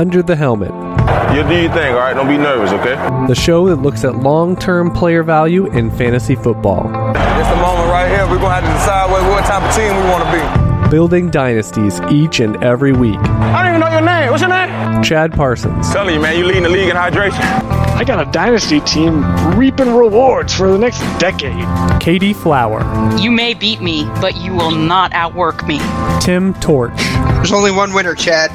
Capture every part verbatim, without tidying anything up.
Under the Helmet. You do your thing, all right? Don't be nervous, okay? The show that looks at long-term player value in fantasy football. It's the moment right here. We're going to have to decide what, what type of team we want to be. Building dynasties each and every week. I don't even know your name. What's your name? Chad Parsons. I'm telling you, man, you're leading the league in hydration. I got a dynasty team reaping rewards for the next decade. Katie Flower. You may beat me, but you will not outwork me. Tim Torch. There's only one winner, Chad.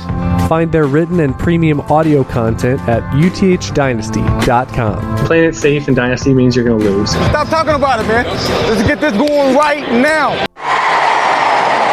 Find their written and premium audio content at U T H Dynasty dot com. Playing it safe in Dynasty means you're going to lose. Stop talking about it, man. Let's get this going right now.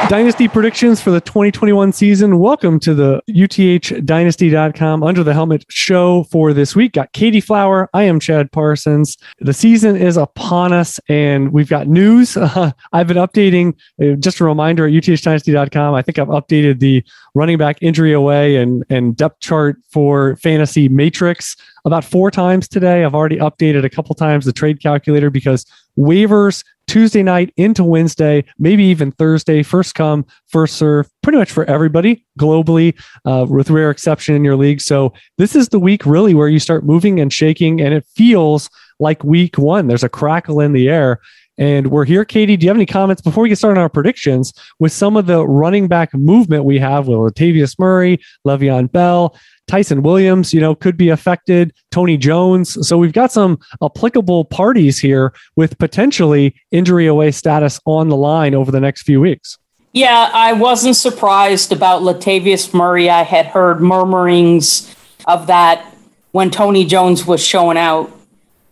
Dynasty predictions for the twenty twenty-one season. Welcome to the U T H Dynasty dot com Under the Helmet show for this week. Got Katie Flower. I am Chad Parsons. The season is upon us and we've got news. Uh, I've been updating, uh, just a reminder, at U T H Dynasty dot com. I think I've updated the running back injury away and, and depth chart for fantasy matrix about four times today. I've already updated a couple times the trade calculator because waivers Tuesday night into Wednesday, maybe even Thursday, first come, first serve, pretty much for everybody globally, uh, with rare exception in your league. So this is the week really where you start moving and shaking, and it feels like week one. There's a crackle in the air. And we're here, Katie. Do you have any comments before we get started on our predictions with some of the running back movement we have with Latavius Murray, Le'Veon Bell, Tyson Williams, you know, could be affected, Tony Jones. So we've got some applicable parties here with potentially injury away status on the line over the next few weeks. Yeah, I wasn't surprised about Latavius Murray. I had heard murmurings of that when Tony Jones was showing out.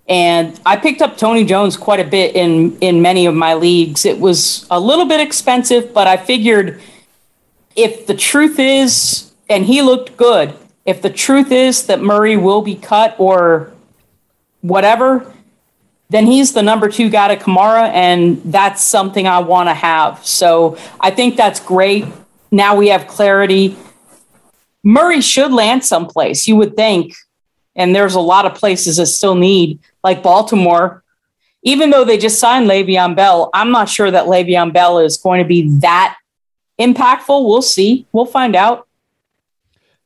And I picked up Tony Jones quite a bit in, in many of my leagues. It was a little bit expensive, but I figured if the truth is, and he looked good, if the truth is that Murray will be cut or whatever, then he's the number two guy to Kamara, and that's something I want to have. So I think that's great. Now we have clarity. Murray should land someplace, you would think, and there's a lot of places that still need, like Baltimore. Even though they just signed Le'Veon Bell, I'm not sure that Le'Veon Bell is going to be that impactful. We'll see. We'll find out.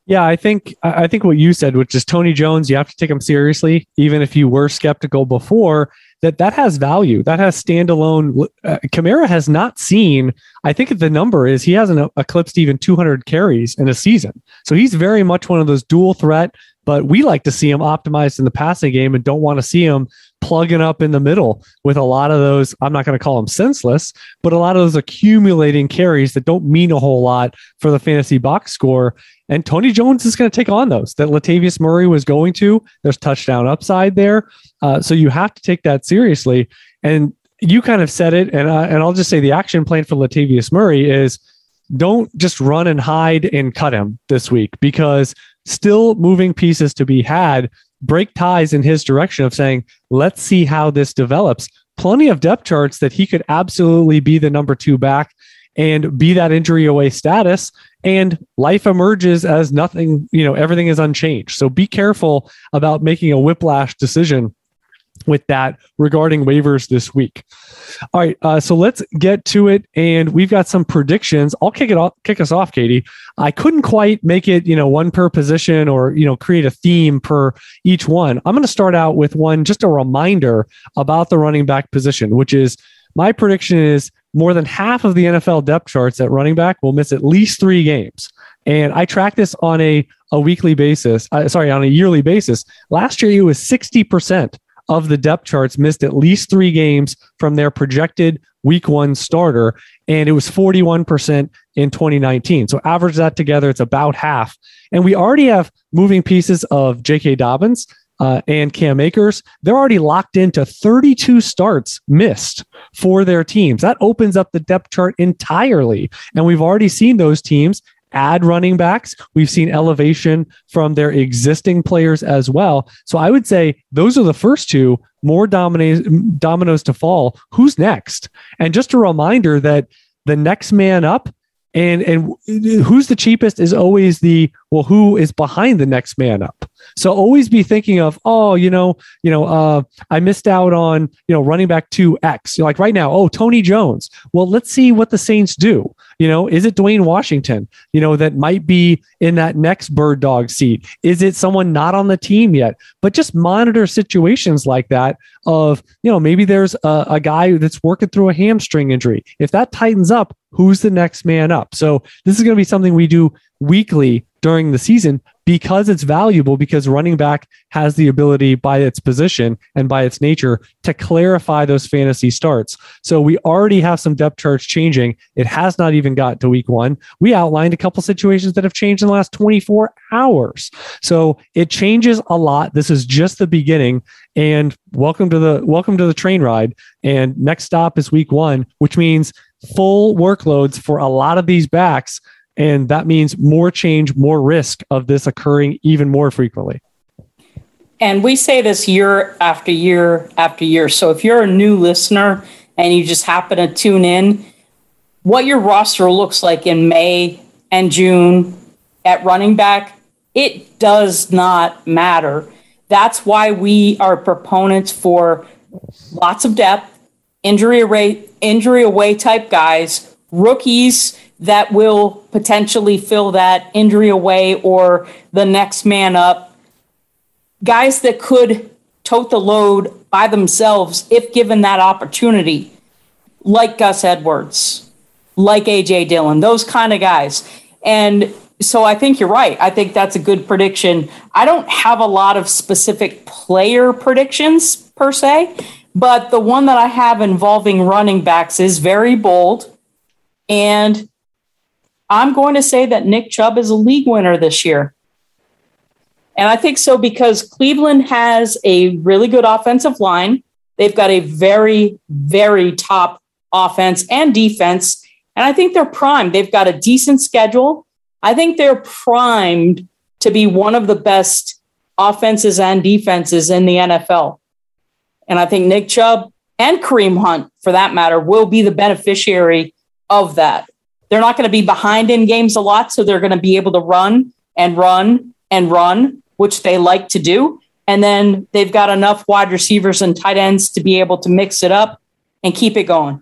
Yeah, I think I think what you said, which is Tony Jones, you have to take him seriously, even if you were skeptical before, that that has value. That has standalone. Uh, Kamara has not seen, I think the number is, he hasn't eclipsed even two hundred carries in a season. So he's very much one of those dual threat, but we like to see him optimized in the passing game and don't want to see him plugging up in the middle with a lot of those, I'm not going to call them senseless, but a lot of those accumulating carries that don't mean a whole lot for the fantasy box score. And Tony Jones is going to take on those that Latavius Murray was going to. There's touchdown upside there. Uh, so you have to take that seriously. And you kind of said it, and, I, and I'll just say the action plan for Latavius Murray is don't just run and hide and cut him this week, because still moving pieces to be had break ties in his direction of saying, let's see how this develops. Plenty of depth charts that he could absolutely be the number two back and be that injury away status, and life emerges as nothing, you know, everything is unchanged. So be careful about making a whiplash decision with that regarding waivers this week. All right, uh, so let's get to it, and we've got some predictions. I'll kick it off, kick us off, Katie. I couldn't quite make it, you know, one per position or, you know, create a theme per each one. I'm going to start out with one, just a reminder about the running back position, which is my prediction is more than half of the N F L depth charts at running back will miss at least three games. And I track this on a, a weekly basis, uh, sorry, on a yearly basis. Last year, it was sixty percent. Of the depth charts missed at least three games from their projected week one starter. And it was forty-one percent in twenty nineteen. So average that together, it's about half. And we already have moving pieces of J K Dobbins uh, and Cam Akers. They're already locked into thirty-two starts missed for their teams. That opens up the depth chart entirely. And we've already seen those teams add running backs. We've seen elevation from their existing players as well. So I would say those are the first two more dominoes, dominoes to fall. Who's next? And just a reminder that the next man up and, and who's the cheapest is always the well, who is behind the next man up? So always be thinking of, oh, you know, you know, uh, I missed out on, you know, running back two X. You're like right now, oh, Tony Jones. Well, let's see what the Saints do. You know, is it Dwayne Washington, you know, that might be in that next bird dog seat? Is it someone not on the team yet? But just monitor situations like that of, you know, maybe there's a, a guy that's working through a hamstring injury. If that tightens up, who's the next man up? So this is going to be something we do weekly during the season because it's valuable, because running back has the ability by its position and by its nature to clarify those fantasy starts. So we already have some depth charts changing. It has not even got to week one. We outlined a couple situations that have changed in the last twenty-four hours. So it changes a lot. This is just the beginning, and welcome to the, welcome to the train ride. And next stop is week one, which means full workloads for a lot of these backs. And that means more change, more risk of this occurring even more frequently. And we say this year after year after year. So if you're a new listener and you just happen to tune in, what your roster looks like in May and June at running back, it does not matter. That's why we are proponents for lots of depth, injury away, injury away type guys, rookies that will potentially fill that injury away or the next man up. Guys that could tote the load by themselves if given that opportunity, like Gus Edwards, like A J Dillon, those kind of guys. And so I think you're right. I think that's a good prediction. I don't have a lot of specific player predictions per se, but the one that I have involving running backs is very bold. And I'm going to say that Nick Chubb is a league winner this year. And I think so because Cleveland has a really good offensive line. They've got a very, very top offense and defense. And I think they're primed. They've got a decent schedule. I think they're primed to be one of the best offenses and defenses in the N F L. And I think Nick Chubb and Kareem Hunt, for that matter, will be the beneficiary of that. They're not going to be behind in games a lot, so they're going to be able to run and run and run, which they like to do. And then they've got enough wide receivers and tight ends to be able to mix it up and keep it going.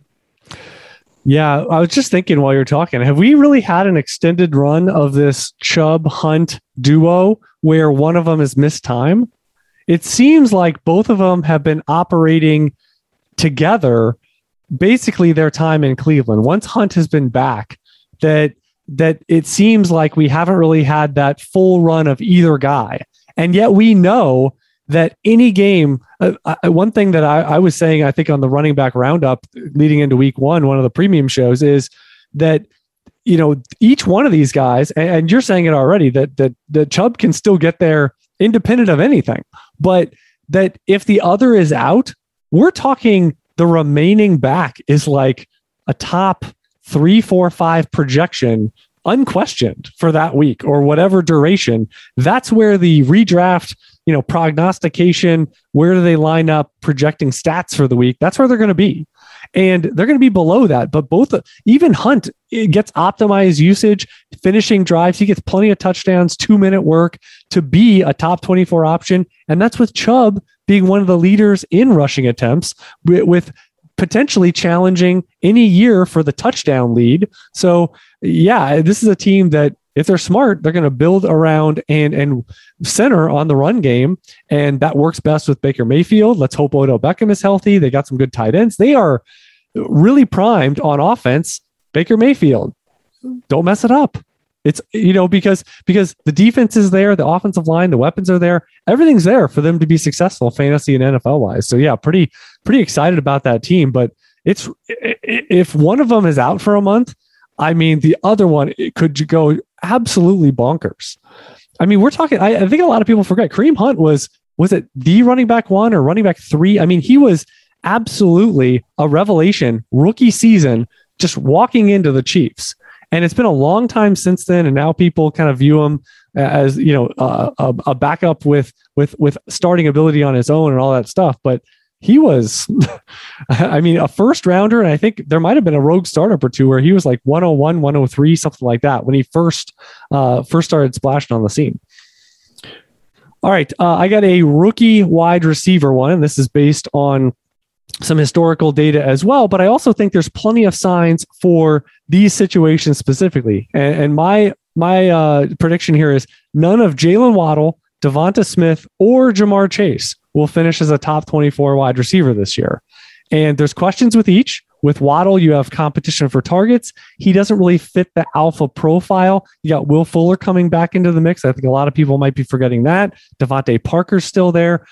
Yeah, I was just thinking while you're talking, have we really had an extended run of this Chubb-Hunt duo where one of them has missed time? It seems like both of them have been operating together basically their time in Cleveland. Once Hunt has been back, that that it seems like we haven't really had that full run of either guy. And yet we know that any game, uh, uh, one thing that I, I was saying, I think on the running back roundup leading into week one, one of the premium shows is that, you know, each one of these guys, and, and you're saying it already, that, that, that Chubb can still get there independent of anything, but that if the other is out, we're talking the remaining back is like a top three, four, five projection, unquestioned for that week or whatever duration. That's where the redraft, you know, prognostication, where do they line up projecting stats for the week? That's where they're going to be. And they're going to be below that. But both, even Hunt, it gets optimized usage, finishing drives. He gets plenty of touchdowns, two minute work to be a top twenty-four option. And that's with Chubb being one of the leaders in rushing attempts, with potentially challenging any year for the touchdown lead. So yeah, this is a team that if they're smart, they're going to build around and and center on the run game. And that works best with Baker Mayfield. Let's hope Odell Beckham is healthy. They got some good tight ends. They are really primed on offense. Baker Mayfield, don't mess it up. It's, you know, because because the defense is there, the offensive line, the weapons are there. Everything's there for them to be successful fantasy and N F L wise. So yeah, pretty, pretty excited about that team. But it's, if one of them is out for a month, I mean, the other one, it could go absolutely bonkers. I mean, we're talking, I, I think a lot of people forget Kareem Hunt was, was it the running back one or running back three? I mean, he was absolutely a revelation rookie season, just walking into the Chiefs. And it's been a long time since then, and now people kind of view him as, you know, uh, a, a backup with with with starting ability on his own and all that stuff. But he was, I mean, a first rounder. And I think there might've been a rogue startup or two where he was like one oh one, one oh three, something like that when he first, uh, first started splashing on the scene. All right. Uh, I got a rookie wide receiver one, and this is based on some historical data as well, but I also think there's plenty of signs for these situations specifically. And, and my, my uh, prediction here is none of Jalen Waddle, Devonta Smith, or Jamar Chase will finish as a top twenty-four wide receiver this year. And there's questions with each. With Waddle, you have competition for targets. He doesn't really fit the alpha profile. You got Will Fuller coming back into the mix. I think a lot of people might be forgetting that. Devontae Parker's still there.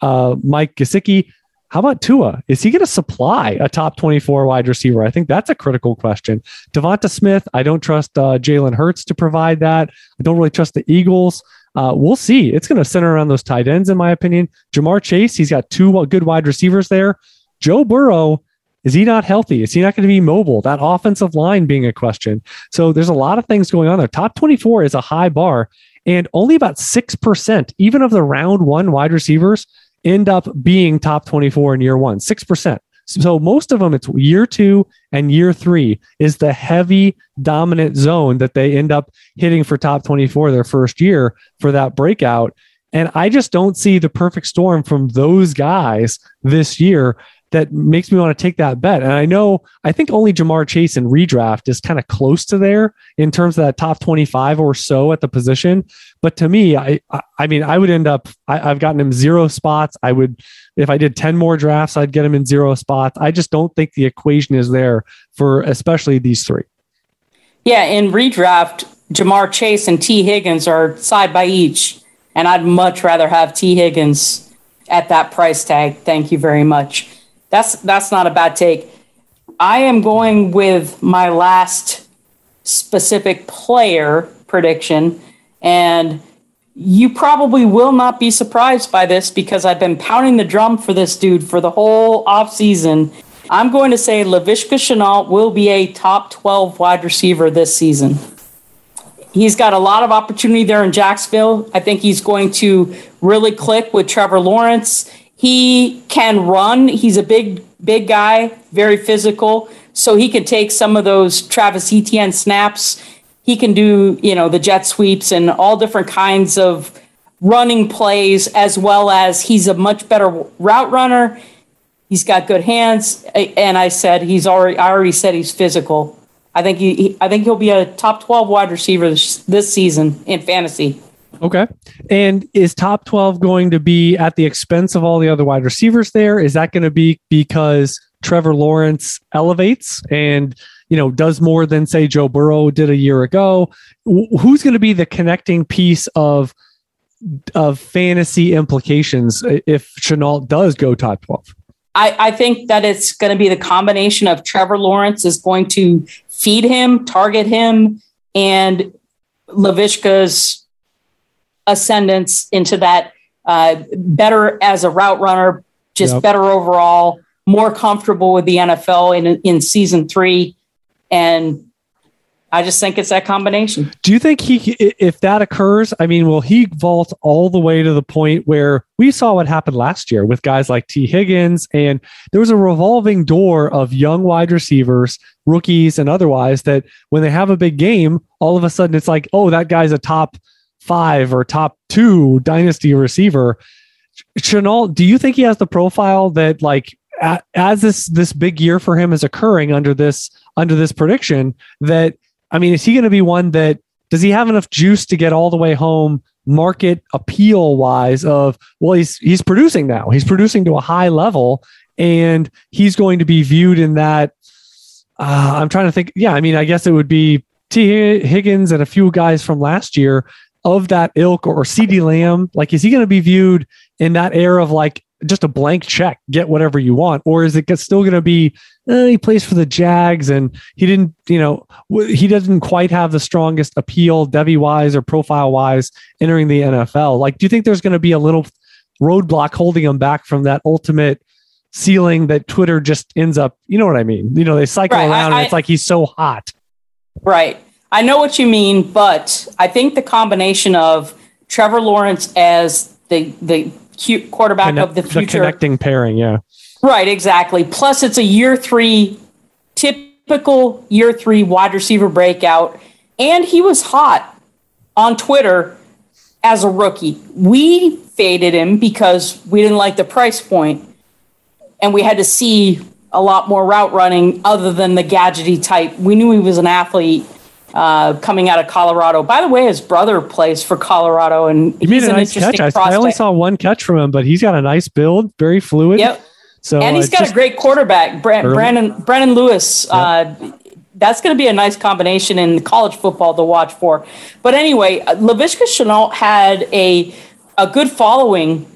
Uh, Mike Gesicki. How about Tua? Is he going to supply a top twenty-four wide receiver? I think that's a critical question. Devonta Smith, I don't trust uh, Jalen Hurts to provide that. I don't really trust the Eagles. Uh, we'll see. It's going to center around those tight ends, in my opinion. Jamar Chase, he's got two good wide receivers there. Joe Burrow, is he not healthy? Is he not going to be mobile? That offensive line being a question. So there's a lot of things going on there. Top twenty-four is a high bar, and only about six percent, even of the round one wide receivers, end up being top twenty-four in year one, six percent. So most of them, it's year two and year three is the heavy dominant zone that they end up hitting for top twenty-four their first year for that breakout. And I just don't see the perfect storm from those guys this year that makes me want to take that bet. And I know, I think only Jamar Chase in redraft is kind of close to there in terms of that top twenty-five or so at the position. But to me, I I mean, I would end up, I, I've gotten him zero spots. I would, if I did ten more drafts, I'd get him in zero spots. I just don't think the equation is there for especially these three. Yeah, in redraft, Jamar Chase and T. Higgins are side by each. And I'd much rather have T. Higgins at that price tag. Thank you very much. That's that's not a bad take. I am going with my last specific player prediction, and you probably will not be surprised by this because I've been pounding the drum for this dude for the whole offseason. I'm going to say Laviska Shenault will be a top twelve wide receiver this season. He's got a lot of opportunity there in Jacksonville. I think he's going to really click with Trevor Lawrence. He can run. He's a big, big guy, very physical. So he can take some of those Travis Etienne snaps. He can do, you know, the jet sweeps and all different kinds of running plays, as well as he's a much better route runner. He's got good hands. And I said, he's already, I already said he's physical. I think he, I think he'll be a top twelve wide receiver this, this season in fantasy. Okay. And is top twelve going to be at the expense of all the other wide receivers there? Is that going to be because Trevor Lawrence elevates and, you know, does more than say Joe Burrow did a year ago? Who's going to be the connecting piece of, of fantasy implications if Shenault does go top twelve? I, I think that it's going to be the combination of Trevor Lawrence is going to feed him, target him, and Lavishka's ascendance into that uh, better as a route runner, just yep. better overall, more comfortable with the N F L in in season three. And I just think it's that combination. Do you think he, if that occurs, I mean, will he vault all the way to the point where we saw what happened last year with guys like T. Higgins, and there was a revolving door of young wide receivers, rookies and otherwise, that when they have a big game, all of a sudden it's like, oh, that guy's a top five or top two dynasty receiver. Shenault, do you think he has the profile that, like, a, as this this big year for him is occurring under this under this prediction, that, I mean, is he going to be one that, does he have enough juice to get all the way home market appeal wise of, well, he's he's producing now, he's producing to a high level, and he's going to be viewed in that uh, I'm trying to think. Yeah, I mean, I guess it would be T. Higgins and a few guys from last year of that ilk, or, or CeeDee Lamb. Like, is he going to be viewed in that era of like just a blank check, get whatever you want? Or is it still going to be, eh, he plays for the Jags and he didn't, you know, w- he doesn't quite have the strongest appeal Debbie wise or profile wise entering the N F L. Like, do you think there's going to be a little roadblock holding him back from that ultimate ceiling that Twitter just ends up, you know what I mean? You know, they cycle right, around I, I, and it's like, he's so hot. Right. I know what you mean, but I think the combination of Trevor Lawrence as the the cute quarterback Conne- of the future. The connecting pairing, yeah. Right, exactly. Plus, it's a year three, typical year three wide receiver breakout. And he was hot on Twitter as a rookie. We faded him because we didn't like the price point, and we had to see a lot more route running other than the gadgety type. We knew he was an athlete uh, coming out of Colorado. By the way, his brother plays for Colorado, and he made a nice catch. I, I only saw one catch from him, but he's got a nice build, very fluid. Yep. So and he's got a great quarterback, Brand, Brandon Brandon Lewis. Yep. Uh, that's going to be a nice combination in college football to watch for. But anyway, Laviska Shenault had a a good following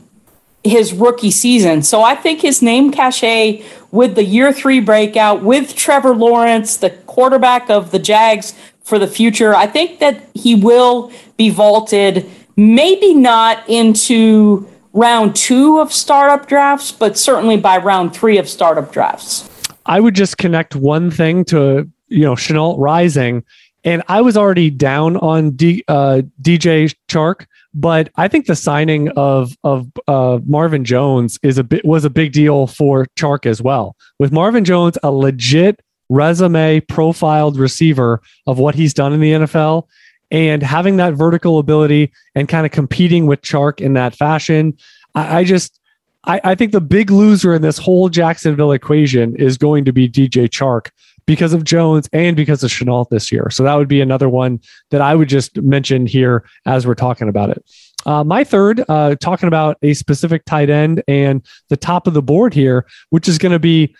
his rookie season. So I think his name cachet with the year three breakout, with Trevor Lawrence, the quarterback of the Jags for the future, I think that he will be vaulted, maybe not into round two of startup drafts, but certainly by round three of startup drafts. I would just connect one thing to, you know, Shenault rising. And I was already down on D, uh, D J Chark, but I think the signing of of uh, Marvin Jones is a bit was a big deal for Chark as well. With Marvin Jones, a legit resume profiled receiver of what he's done in the N F L, and having that vertical ability and kind of competing with Chark in that fashion, I, I just I, I think the big loser in this whole Jacksonville equation is going to be D J Chark, because of Jones and because of Shenault this year. So that would be another one that I would just mention here as we're talking about it. Uh, my third, uh, talking about a specific tight end and the top of the board here, which is going to be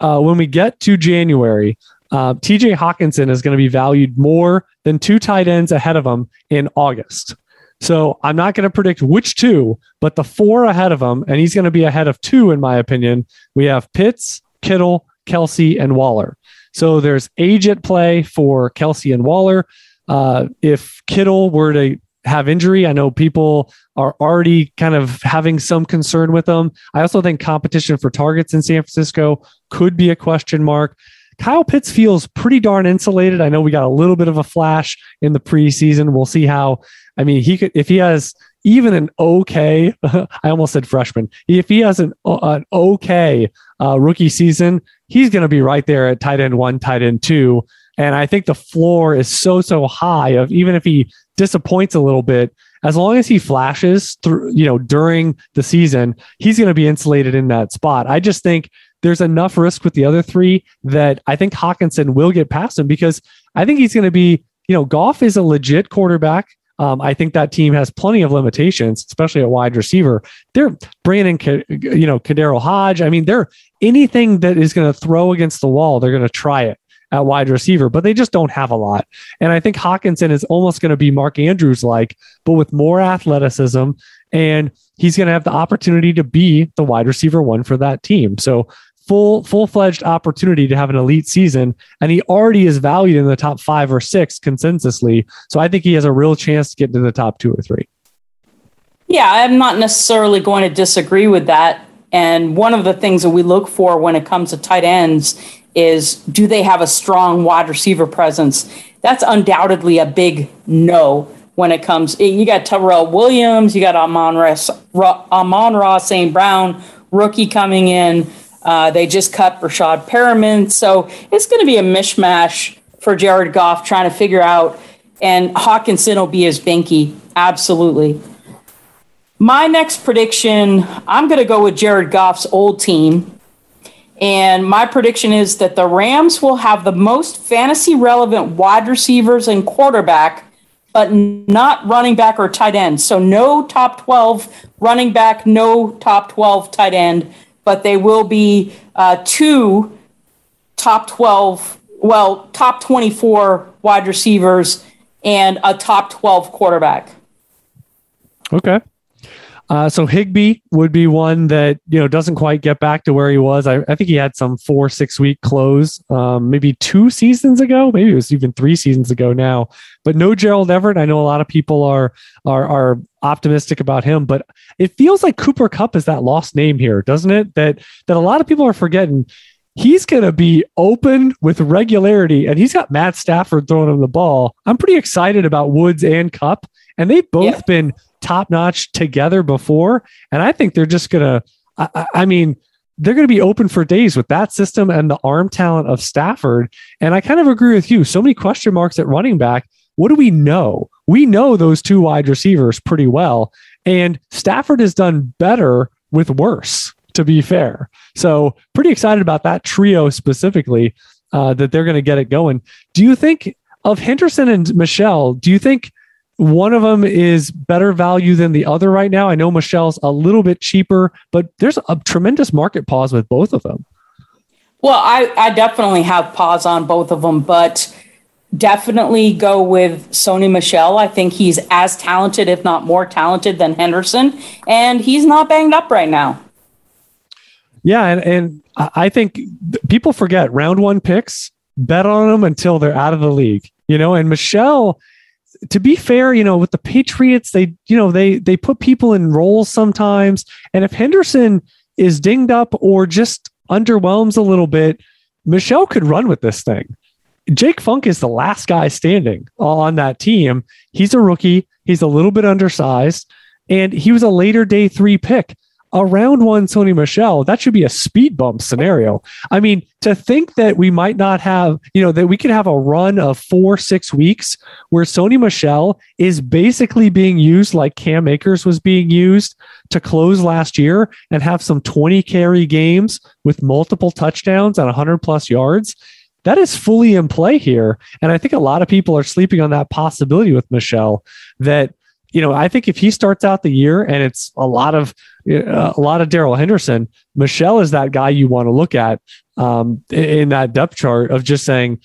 uh, when we get to January, uh, T J Hawkinson is going to be valued more than two tight ends ahead of him in August. So I'm not going to predict which two, but the four ahead of him, and he's going to be ahead of two, in my opinion. We have Pitts, Kittle, Kelsey, and Waller. So there's age at play for Kelsey and Waller. Uh, if Kittle were to have injury, I know people are already kind of having some concern with him. I also think competition for targets in San Francisco could be a question mark. Kyle Pitts feels pretty darn insulated. I know we got a little bit of a flash in the preseason. We'll see how, I mean, he could, if he has even an okay, I almost said freshman. If he has an, an okay uh, rookie season, he's going to be right there at tight end one, tight end two. And I think the floor is so, so high of even if he disappoints a little bit, as long as he flashes through, you know, during the season, he's going to be insulated in that spot. I just think there's enough risk with the other three that I think Hawkinson will get past him, because I think he's going to be, you know, Goff is a legit quarterback. Um, I think that team has plenty of limitations, especially at wide receiver. They're bringing in, you know, Kadero Hodge. I mean, they're anything that is going to throw against the wall, they're going to try it at wide receiver, but they just don't have a lot. And I think Hawkinson is almost going to be Mark Andrews-like, but with more athleticism, and he's going to have the opportunity to be the wide receiver one for that team. So full, full-fledged opportunity to have an elite season, and he already is valued in the top five or six consensusly. So I think he has a real chance to get into the top two or three. Yeah, I'm not necessarily going to disagree with that. And one of the things that we look for when it comes to tight ends is, do they have a strong wide receiver presence? That's undoubtedly a big no when it comes. You got Terrell Williams, you got Amon-Ra, Amon-Ra Saint Brown, rookie coming in. Uh, they just cut Rashad Perriman. So it's going to be a mishmash for Jared Goff trying to figure out, and Hawkinson will be his binky. Absolutely. My next prediction, I'm going to go with Jared Goff's old team. And my prediction is that the Rams will have the most fantasy relevant wide receivers and quarterback, but not running back or tight end. So no top twelve running back, no top twelve tight end, but they will be uh, two top twelve, well, top twenty-four wide receivers and a top twelve quarterback. Okay. Uh, so Higbee would be one that, you know, doesn't quite get back to where he was. I, I think he had some four, six week close, um, maybe two seasons ago, maybe it was even three seasons ago now, but no Gerald Everett. I know a lot of people are, are, are optimistic about him, but it feels like Cooper Kupp is that lost name here, doesn't it? That, that a lot of people are forgetting. He's going to be open with regularity, and he's got Matt Stafford throwing him the ball. I'm pretty excited about Woods and Kupp, And they've both yeah. been top-notch together before. And I think they're just going to, I, I mean, they're going to be open for days with that system and the arm talent of Stafford. And I kind of agree with you. So many question marks at running back. What do we know? We know those two wide receivers pretty well. And Stafford has done better with worse, to be fair. So pretty excited about that trio specifically, uh, that they're going to get it going. Do you think of Henderson and Michel, do you think one of them is better value than the other right now? I know Michel's a little bit cheaper, but there's a tremendous market pause with both of them. Well, I, I definitely have pause on both of them, but definitely go with Sony Michel. I think he's as talented, if not more talented than Henderson, and he's not banged up right now. Yeah. And, and I think people forget round one picks, bet on them until they're out of the league, you know, and Michel, to be fair, you know, with the Patriots, they, you know, they, they put people in roles sometimes. And if Henderson is dinged up or just underwhelms a little bit, Michel could run with this thing. Jake Funk is the last guy standing on that team. He's a rookie. He's a little bit undersized, and he was a later day three pick. A round one Sony Michel, that should be a speed bump scenario. I mean, to think that we might not have, you know, that we could have a run of four, six weeks where Sony Michel is basically being used like Cam Akers was being used to close last year and have some twenty carry games with multiple touchdowns and one hundred plus yards. That is fully in play here. And I think a lot of people are sleeping on that possibility with Michel that, you know, I think if he starts out the year and it's a lot of uh, a lot of Daryl Henderson, Michel is that guy you want to look at um, in that depth chart of just saying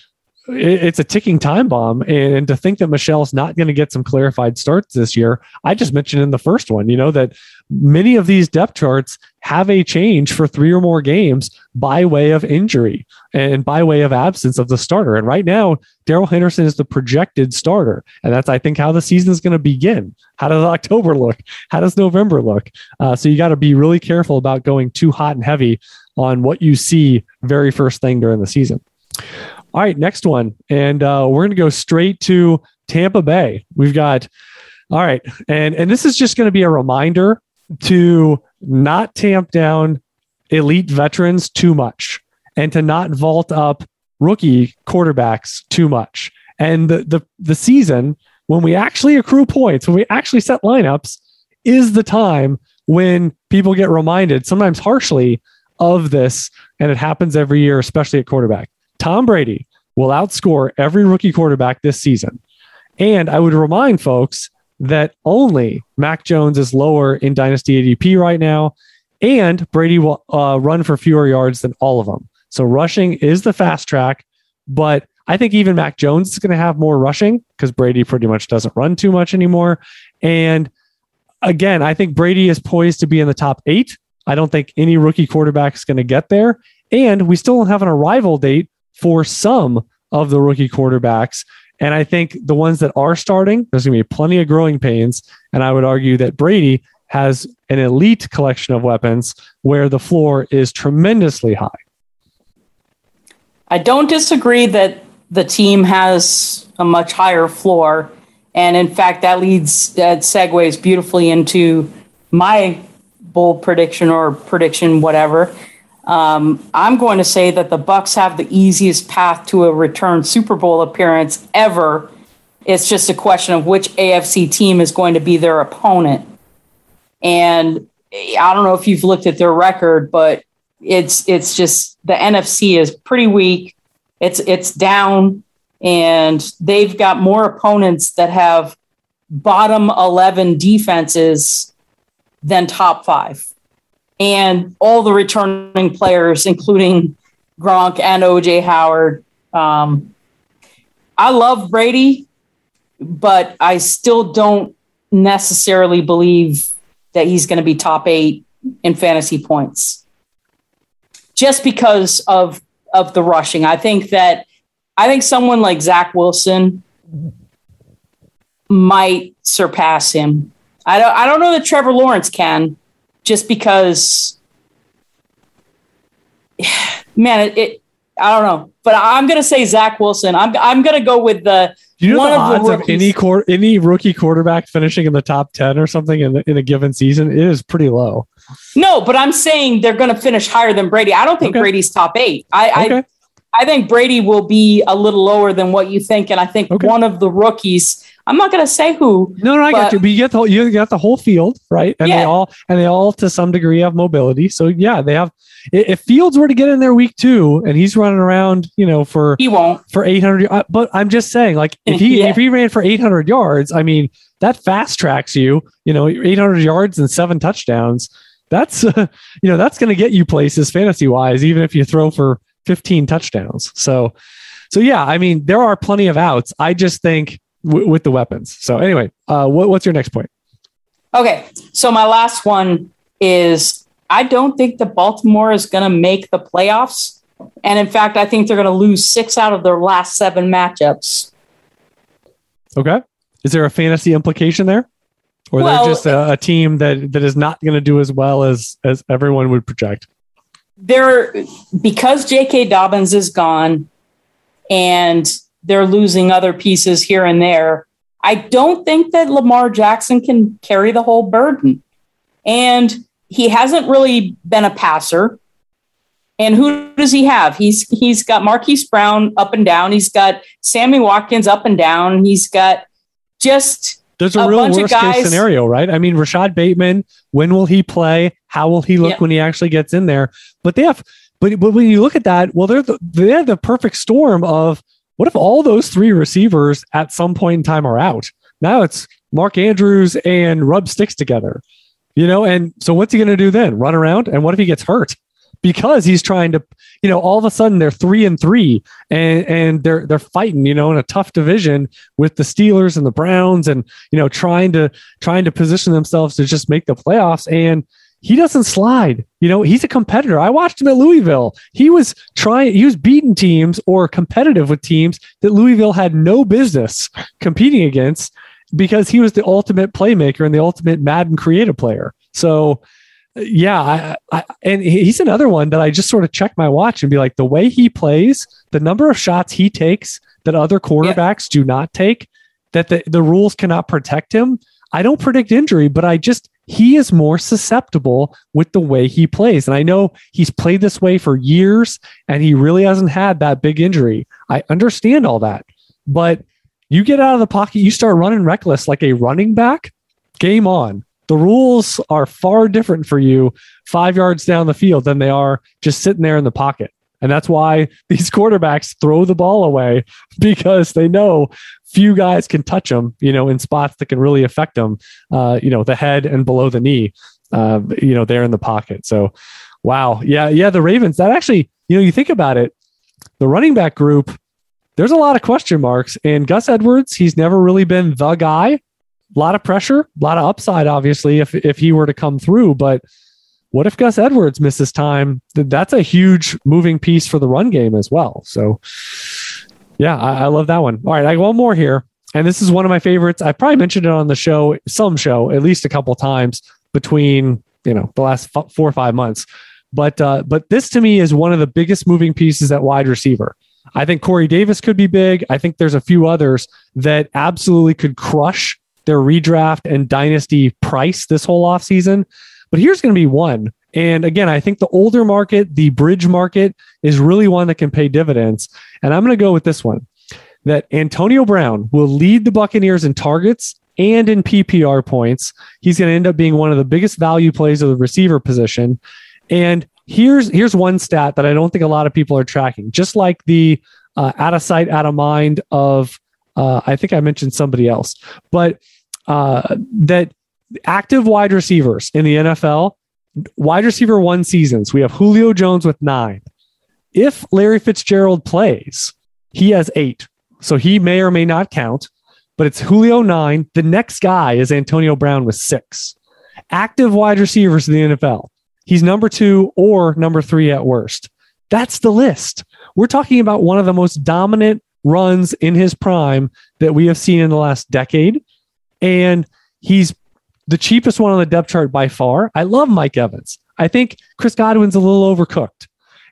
it's a ticking time bomb. And to think that Michel's not going to get some clarified starts this year, I just mentioned in the first one, you know, that many of these depth charts have a change for three or more games by way of injury and by way of absence of the starter. And right now, Daryl Henderson is the projected starter. And that's, I think, how the season is going to begin. How does October look? How does November look? Uh, so you got to be really careful about going too hot and heavy on what you see very first thing during the season. All right, next one. And uh, we're going to go straight to Tampa Bay. We've got, all right. And, and this is just going to be a reminder to not tamp down elite veterans too much and to not vault up rookie quarterbacks too much. And the, the, the season, when we actually accrue points, when we actually set lineups, is the time when people get reminded, sometimes harshly, of this. And it happens every year, especially at quarterback. Tom Brady will outscore every rookie quarterback this season. And I would remind folks that only Mac Jones is lower in Dynasty A D P right now, and Brady will uh, run for fewer yards than all of them. So rushing is the fast track, but I think even Mac Jones is going to have more rushing because Brady pretty much doesn't run too much anymore. And again, I think Brady is poised to be in the top eight. I don't think any rookie quarterback is going to get there. And we still don't have an arrival date for some of the rookie quarterbacks. And I think the ones that are starting, there's going to be plenty of growing pains. And I would argue that Brady has an elite collection of weapons where the floor is tremendously high. I don't disagree that the team has a much higher floor. And in fact, that leads, that segues beautifully into my bold prediction or prediction, whatever. Um, I'm going to say that the Bucs have the easiest path to a return Super Bowl appearance ever. It's just a question of which A F C team is going to be their opponent. And I don't know if you've looked at their record, but it's it's just the N F C is pretty weak. It's it's down, and they've got more opponents that have bottom eleven defenses than top five. And all the returning players, including Gronk and O J Howard. Um, I love Brady, but I still don't necessarily believe that he's going to be top eight in fantasy points just because of, of the rushing. I think that I think someone like Zach Wilson might surpass him. I don't, I don't know that Trevor Lawrence can. Just because, man, it, it I don't know, but I'm going to say Zach Wilson. I'm I'm going to go with the Do you know One the odds of, the of any quarter, any rookie quarterback finishing in the top ten or something in, the, in a given season? It is pretty low. No, but I'm saying they're going to finish higher than Brady. I don't think okay. Brady's top eight. I, okay. I I think Brady will be a little lower than what you think. And I think okay. one of the rookies, I'm not going to say who. No, no, I but, got you. But you get the whole, you got the whole field, right? And yeah. they all, and they all to some degree have mobility. So yeah, they have, if Fields were to get in there week two and he's running around, you know, for, he won't for eight hundred. But I'm just saying, like, if he, yeah. if he ran for eight hundred yards, I mean, that fast tracks you, you know, eight hundred yards and seven touchdowns. That's, uh, you know, that's going to get you places fantasy wise, even if you throw for fifteen touchdowns. So, so yeah, I mean, there are plenty of outs. I just think w- with the weapons. So anyway, uh, what, what's your next point? Okay. So my last one is, I don't think that Baltimore is going to make the playoffs. And in fact, I think they're going to lose six out of their last seven matchups. Okay. Is there a fantasy implication there? Or well, they're just a, a team that, that is not going to do as well as, as everyone would project? They're, because J K Dobbins is gone and they're losing other pieces here and there, I don't think that Lamar Jackson can carry the whole burden. And he hasn't really been a passer. And who does he have? He's He's got Marquise Brown up and down. He's got Sammy Watkins up and down. He's got just There's a, a real worst case scenario, right? I mean, Rashad Bateman, when will he play? How will he look yep. when he actually gets in there? But they have, but, but when you look at that, well, they're the, they're the perfect storm of what if all those three receivers at some point in time are out? Now it's Mark Andrews and Rub Sticks together, you know? And so what's he going to do then? Run around? And what if he gets hurt? Because he's trying to, you know, all of a sudden they're three and three and, and they're they're fighting, you know, in a tough division with the Steelers and the Browns and, you know, trying to trying to position themselves to just make the playoffs. And he doesn't slide. You know, he's a competitor. I watched him at Louisville. He was trying, he was beating teams or competitive with teams that Louisville had no business competing against because he was the ultimate playmaker and the ultimate Madden creative player. So yeah, I, I, and he's another one that I just sort of check my watch and be like, the way he plays, the number of shots he takes that other quarterbacks yeah. do not take, that the, the rules cannot protect him. I don't predict injury, but I just, he is more susceptible with the way he plays. And I know he's played this way for years and he really hasn't had that big injury. I understand all that, but you get out of the pocket, you start running reckless like a running back, game on. The rules are far different for you five yards down the field than they are just sitting there in the pocket. And that's why these quarterbacks throw the ball away because they know few guys can touch them, you know, in spots that can really affect them, uh, you know, the head and below the knee, uh, you know, there in the pocket. So, wow. Yeah. Yeah. The Ravens, that actually, you know, you think about it, the running back group, there's a lot of question marks. And Gus Edwards, he's never really been the guy. A lot of pressure, a lot of upside, obviously, if if he were to come through. But what if Gus Edwards misses time? That's a huge moving piece for the run game as well. So, yeah, I, I love that one. All right, I got one more here. And this is one of my favorites. I probably mentioned it on the show, some show, at least a couple times between, you know, the last f- four or five months. But uh, but this, to me, is one of the biggest moving pieces at wide receiver. I think Corey Davis could be big. I think there's a few others that absolutely could crush their redraft and dynasty price this whole offseason. But here's going to be one. And again, I think the older market, the bridge market, is really one that can pay dividends. And I'm going to go with this one, that Antonio Brown will lead the Buccaneers in targets and in P P R points. He's going to end up being one of the biggest value plays of the receiver position. And here's, here's one stat that I don't think a lot of people are tracking, just like the uh, out of sight, out of mind of, uh, I think I mentioned somebody else, but Uh, that active wide receivers in the N F L, wide receiver one seasons, we have Julio Jones with nine. If Larry Fitzgerald plays, he has eight. So he may or may not count, but it's Julio nine. The next guy is Antonio Brown with six. Active wide receivers in the N F L. He's number two or number three at worst. That's the list. We're talking about one of the most dominant runs in his prime that we have seen in the last decade. And he's the cheapest one on the depth chart by far. I love Mike Evans. I think Chris Godwin's a little overcooked.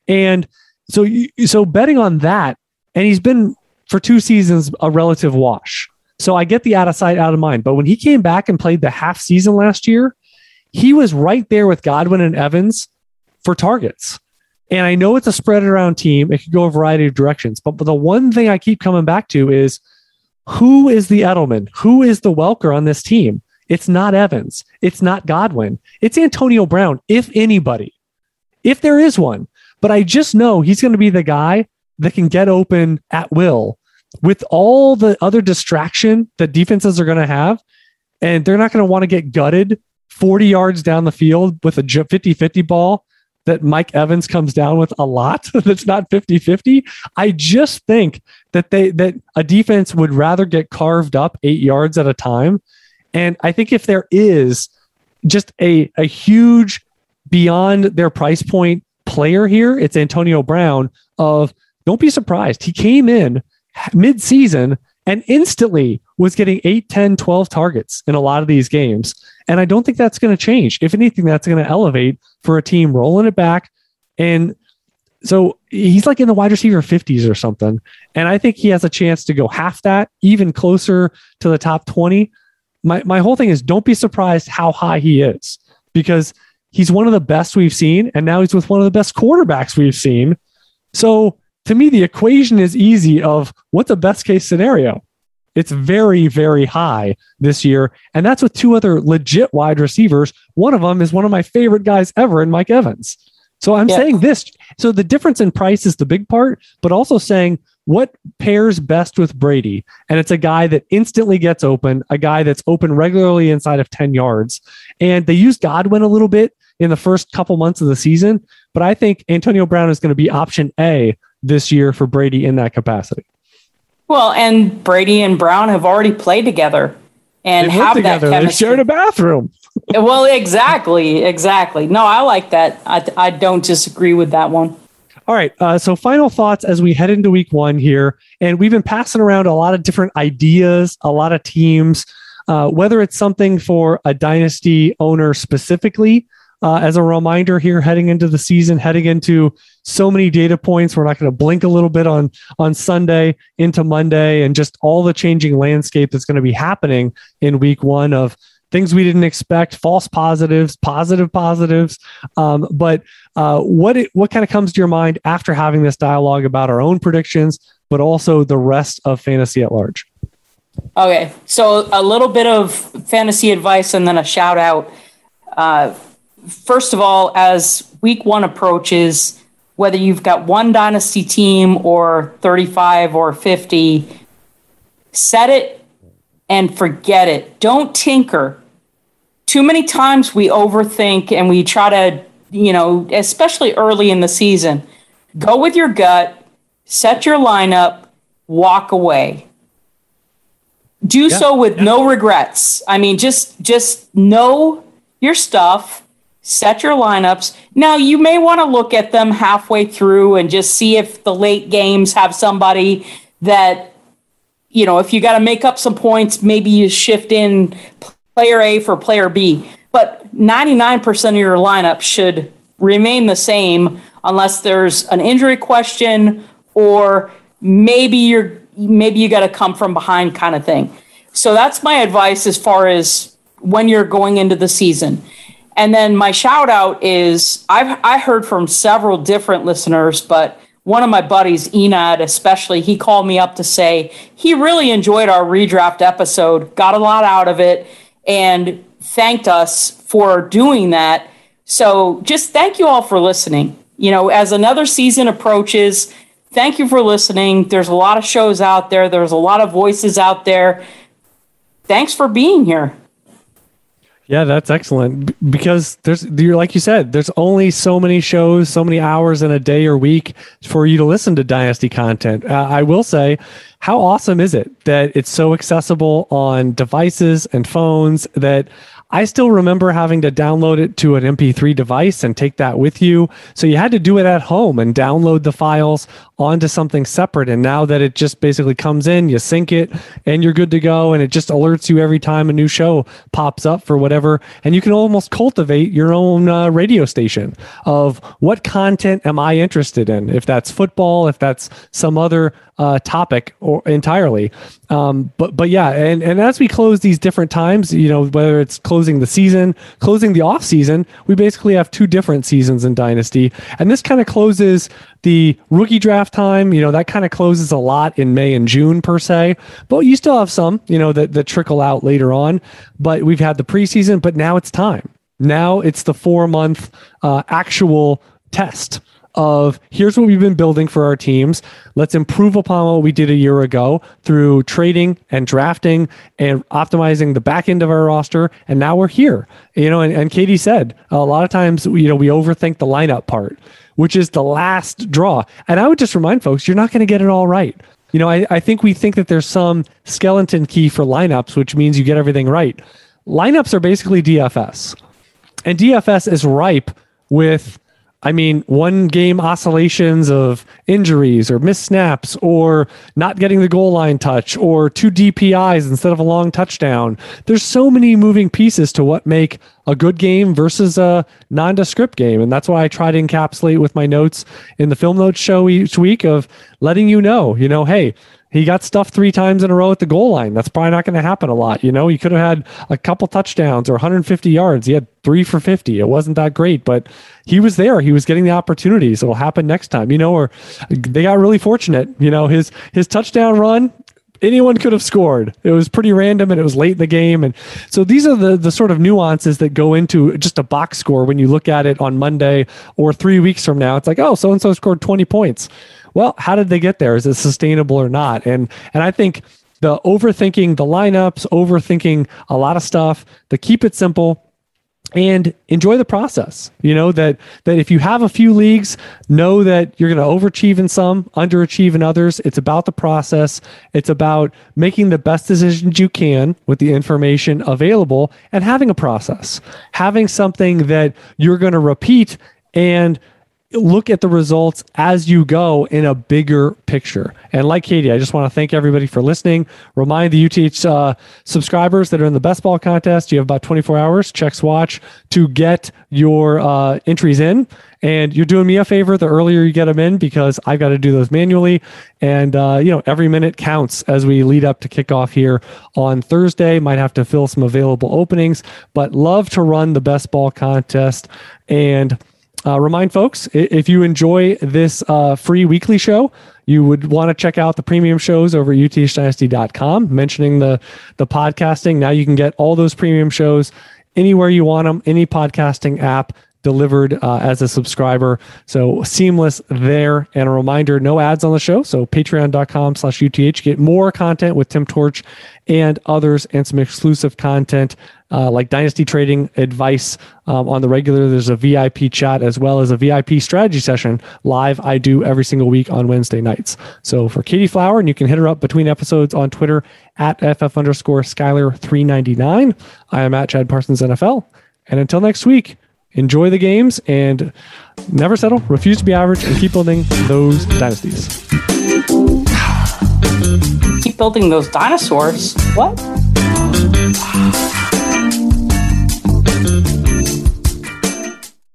And so, you, so betting on that, and he's been for two seasons a relative wash. So I get the out of sight, out of mind. But when he came back and played the half season last year, he was right there with Godwin and Evans for targets. And I know it's a spread around team. It could go a variety of directions. But, but the one thing I keep coming back to is, who is the Edelman? Who is the Welker on this team? It's not Evans. It's not Godwin. It's Antonio Brown, if anybody, if there is one. But I just know he's going to be the guy that can get open at will with all the other distraction that defenses are going to have. And they're not going to want to get gutted forty yards down the field with a fifty-fifty ball that Mike Evans comes down with a lot. That's not fifty-fifty. I just think that they, that a defense would rather get carved up eight yards at a time. And I think if there is just a, a huge beyond their price point player here, it's Antonio Brown. Of don't be surprised. He came in mid season and instantly was getting eight, ten, twelve targets in a lot of these games. And I don't think that's going to change. If anything, that's going to elevate for a team rolling it back. And so he's like in the wide receiver fifties or something. And I think he has a chance to go half that, even closer to the top twenty. My my whole thing is, don't be surprised how high he is, because he's one of the best we've seen. And now he's with one of the best quarterbacks we've seen. So to me, the equation is easy of what's the best case scenario. It's very, very high this year. And that's with two other legit wide receivers. One of them is one of my favorite guys ever in Mike Evans. So I'm yeah. saying this. So the difference in price is the big part, but also saying what pairs best with Brady. And it's a guy that instantly gets open, a guy that's open regularly inside of ten yards. And they used Godwin a little bit in the first couple months of the season. But I think Antonio Brown is going to be option A this year for Brady in that capacity. Well, and Brady and Brown have already played together and have together. That chemistry. They shared a bathroom. Well, exactly. Exactly. No, I like that. I, I don't disagree with that one. All right. Uh, so final thoughts as we head into week one here, and we've been passing around a lot of different ideas, a lot of teams, uh, whether it's something for a dynasty owner specifically. Uh, as a reminder here, heading into the season, heading into so many data points, we're not going to blink a little bit on, on Sunday into Monday, and just all the changing landscape that's going to be happening in week one of things we didn't expect, false positives, positive positives. Um, but uh, what it, what kind of comes to your mind after having this dialogue about our own predictions, but also the rest of fantasy at large? Okay, so a little bit of fantasy advice and then a shout out. Uh, First of all, as week one approaches, whether you've got one dynasty team or thirty-five or fifty, set it and forget it. Don't tinker. Too many times we overthink and we try to, you know, especially early in the season, go with your gut, set your lineup, walk away. Do yeah, so with yeah. no regrets. I mean, just just know your stuff. Set your lineups. Now, you may want to look at them halfway through and just see if the late games have somebody that, you know, if you got to make up some points, maybe you shift in player A for player B. But ninety-nine percent of your lineup should remain the same unless there's an injury question, or maybe you're maybe you got to come from behind kind of thing. So that's my advice as far as when you're going into the season. And then my shout out is, I've I heard from several different listeners, but one of my buddies, Enad, especially, he called me up to say he really enjoyed our redraft episode, got a lot out of it, and thanked us for doing that. So just thank you all for listening. You know, as another season approaches, thank you for listening. There's a lot of shows out there. There's a lot of voices out there. Thanks for being here. Yeah, that's excellent, because there's, you're like you said, there's only so many shows, so many hours in a day or week for you to listen to Dynasty content. Uh, I will say, how awesome is it that it's so accessible on devices and phones that I still remember having to download it to an M P three device and take that with you. So you had to do it at home and download the files onto something separate. And now that it just basically comes in, you sync it and you're good to go. And it just alerts you every time a new show pops up for whatever. And you can almost cultivate your own uh, radio station of what content am I interested in? If that's football, if that's some other uh, topic or entirely. Um, but but yeah, and, and as we close these different times, you know, whether it's closing the season, closing the off season, we basically have two different seasons in Dynasty. And this kind of closes the rookie draft time. You know, that kind of closes a lot in May and June per se, but you still have some, you know, that, that trickle out later on. But we've had the preseason, but now it's time. Now it's the four month uh, actual test of here's what we've been building for our teams. Let's improve upon what we did a year ago through trading and drafting and optimizing the back end of our roster. And now we're here, you know, and, and Katie said a lot of times, you know, we overthink the lineup part, which is the last draw. And I would just remind folks, you're not going to get it all right. You know, I, I think we think that there's some skeleton key for lineups, which means you get everything right. Lineups are basically D F S, and D F S is ripe with, I mean, one game oscillations of injuries or missed snaps or not getting the goal line touch or two D P Is instead of a long touchdown. There's so many moving pieces to what make a good game versus a nondescript game. And that's why I try to encapsulate with my notes in the Film Notes show each week of letting you know, you know, hey, he got stuffed three times in a row at the goal line. That's probably not going to happen a lot. You know, he could have had a couple touchdowns or one hundred fifty yards. He had three for fifty. It wasn't that great, but he was there. He was getting the opportunities. It'll happen next time, you know, or they got really fortunate. You know, his, his touchdown run, anyone could have scored. It was pretty random and it was late in the game. And so these are the, the sort of nuances that go into just a box score. When you look at it on Monday or three weeks from now, it's like, oh, so-and-so scored twenty points. Well, how did they get there? Is it sustainable or not? And and I think the overthinking the lineups, overthinking a lot of stuff, the keep it simple and enjoy the process. You know, that that if you have a few leagues, know that you're going to overachieve in some, underachieve in others. It's about the process. It's about making the best decisions you can with the information available and having a process, having something that you're going to repeat and look at the results as you go in a bigger picture. And like Katie, I just want to thank everybody for listening. Remind the U T H uh, subscribers that are in the best ball contest, you have about twenty-four hours, check Swatch, to get your uh, entries in. And you're doing me a favor the earlier you get them in, because I've got to do those manually. And, uh, you know, every minute counts as we lead up to kickoff here on Thursday. Might have to fill some available openings, but love to run the best ball contest. And Uh, remind folks, if you enjoy this uh, free weekly show, you would want to check out the premium shows over at U T H Dynasty dot com, mentioning the, the podcasting. Now you can get all those premium shows anywhere you want them, any podcasting app, delivered uh, as a subscriber. So seamless there. And a reminder, no ads on the show. So patreon dot com slash U T H, get more content with Tim Torch and others, and some exclusive content uh, like dynasty trading advice um, on the regular. There's a V I P chat as well as a V I P strategy session live I do every single week on Wednesday nights. So for Katie Flower, and you can hit her up between episodes on Twitter at F F underscore Skyler three ninety-nine. I am at Chad Parsons N F L. And until next week, enjoy the games and never settle, refuse to be average, and keep building those dynasties. Keep building those dinosaurs? What?